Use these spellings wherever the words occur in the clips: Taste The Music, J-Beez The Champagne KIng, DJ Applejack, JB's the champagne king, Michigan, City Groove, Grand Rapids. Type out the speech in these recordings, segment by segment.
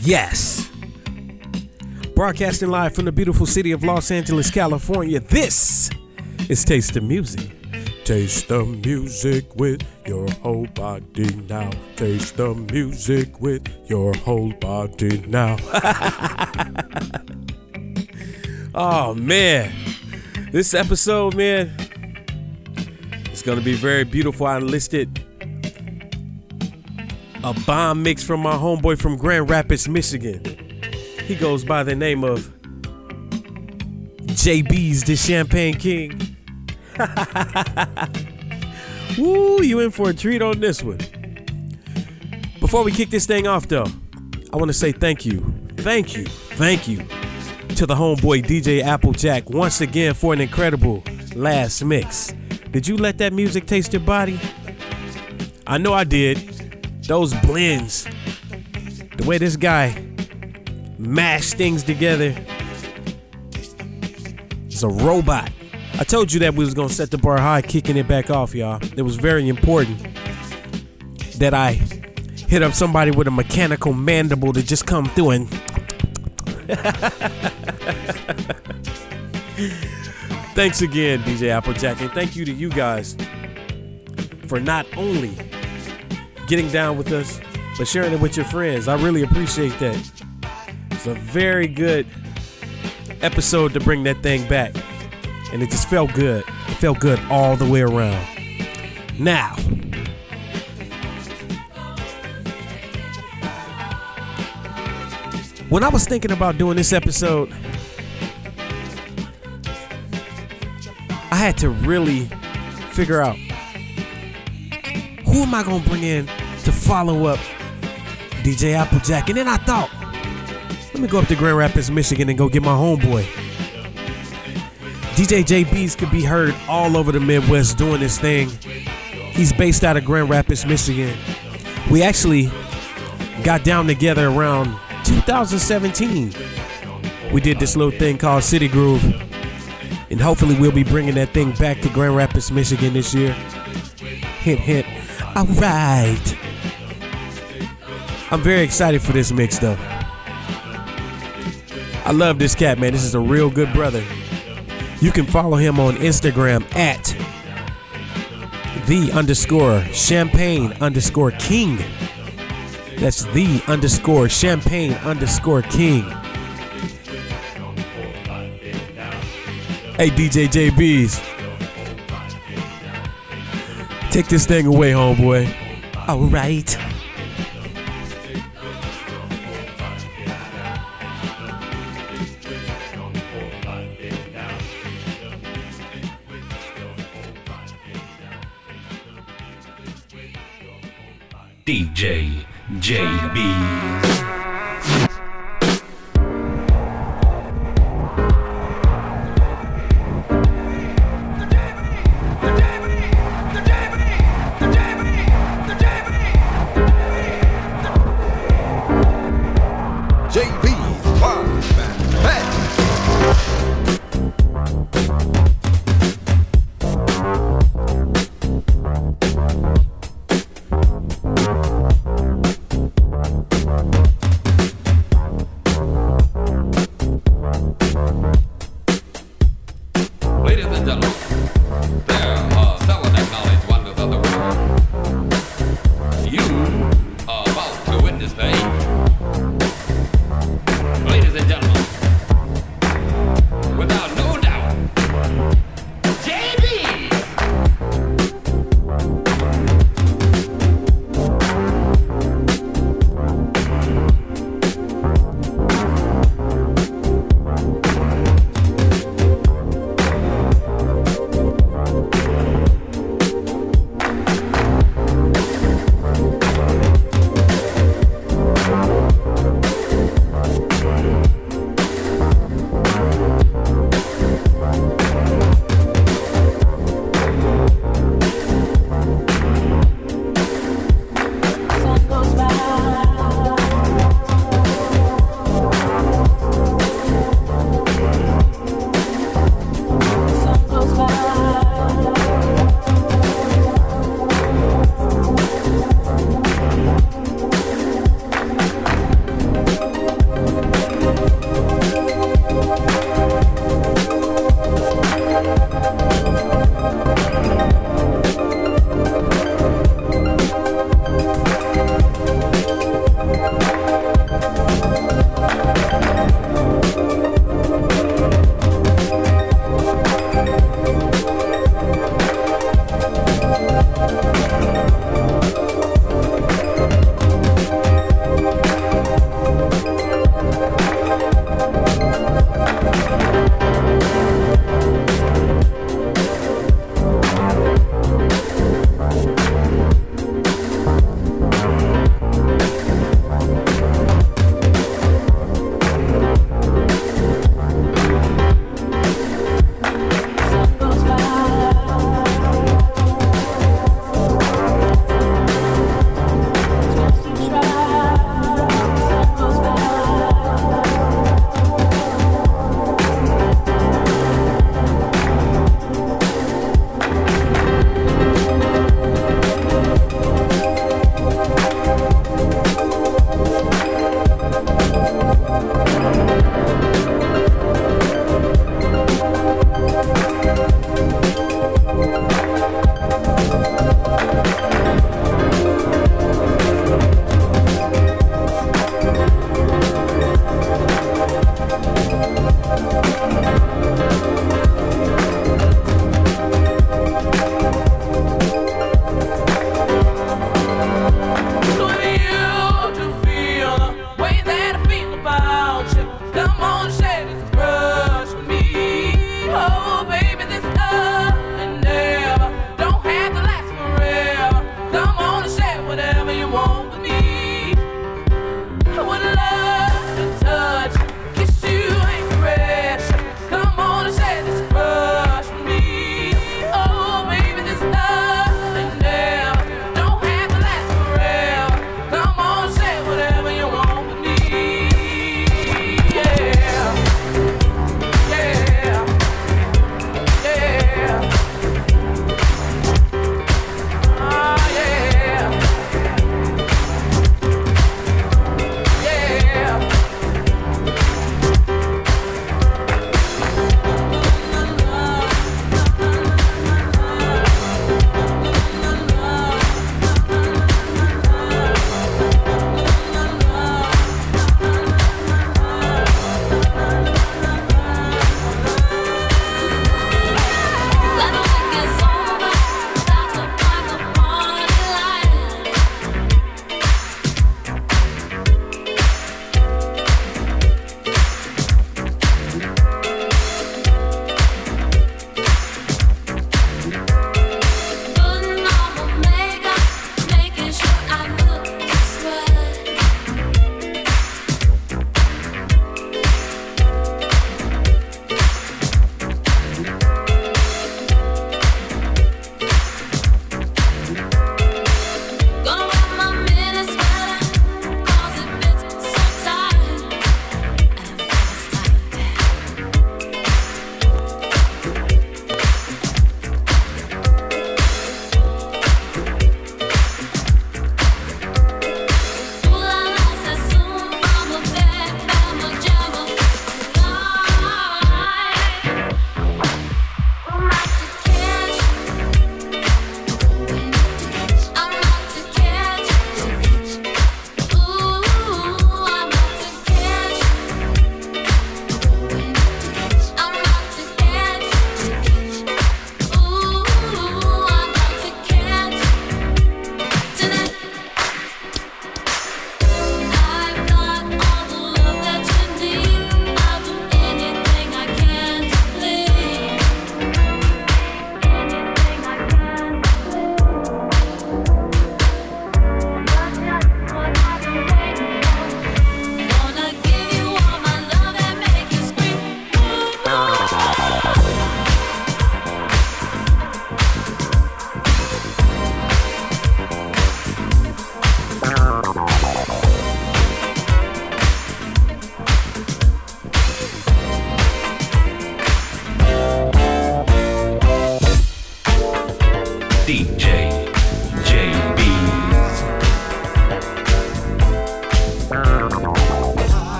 Yes. Broadcasting live from the beautiful city of Los Angeles, California. This is Taste the Music. Taste the music with your whole body now. Taste the music with your whole body now. Oh, man. This episode, man, it's going to be very beautiful. I enlisted a bomb mix from my homeboy from Grand Rapids, Michigan. He goes by the name of JB's the Champagne King. Woo, you in for a treat on this one. Before we kick this thing off though, I want to say thank you to the homeboy DJ Applejack once again for an incredible last mix. Did you let that music taste your body? I know I did. Those blends, the way this guy mashed things together, it's a robot. I told you that we was going to set the bar high, kicking it back off, y'all. It was very important that I hit up somebody with a mechanical mandible to just come through and thanks again, DJ Applejack, and thank you to you guys for not only getting down with us, but sharing it with your friends. I really appreciate that. It's a very good episode to bring that thing back. And it just felt good. It felt good all the way around. Now, when I was thinking about doing this episode, I had to really figure out, who am I going to bring in to follow up DJ Applejack? And then I thought, let me go up to Grand Rapids, Michigan and go get my homeboy. DJ JB's could be heard all over the Midwest doing this thing. He's based out of Grand Rapids, Michigan. We actually got down together around 2017. We did this little thing called City Groove. And hopefully we'll be bringing that thing back to Grand Rapids, Michigan this year. Hint, hint. All right. I'm very excited for this mix, though. I love this cat, man. This is a real good brother. You can follow him on Instagram at _champagne_king. That's _champagne_king. Hey, DJ JB's, take this thing away, homeboy. All right. DJ JB. You are about to witness the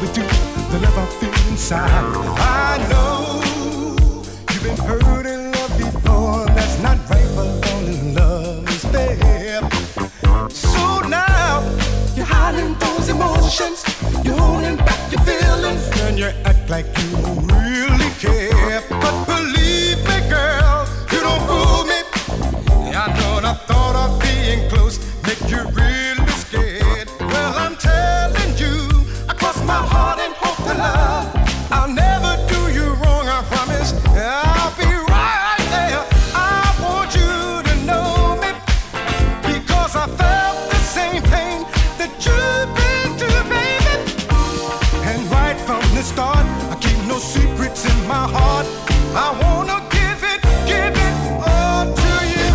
we do, the love I feel inside. I know you've been hurt in love before. That's not right, but only love is fair. So now you're hiding those emotions, you're holding back your feelings, and you act like you don't really care. But believe me, girl, you don't fool me. I know the thought of being close make you really scared. Well, I'm telling you, I cross my heart and hope to love. I'll never do you wrong, I promise. I'll be right there. I want you to know me, because I felt the same pain that you've been through, baby. And right from the start, I keep no secrets in my heart. I wanna give it all to you.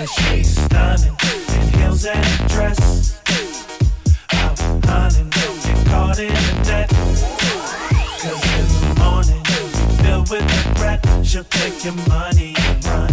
Cause she's stunning in heels and a dress. I'm hunting, get caught in a net. Cause in the morning, filled with regret. She'll take your money and run.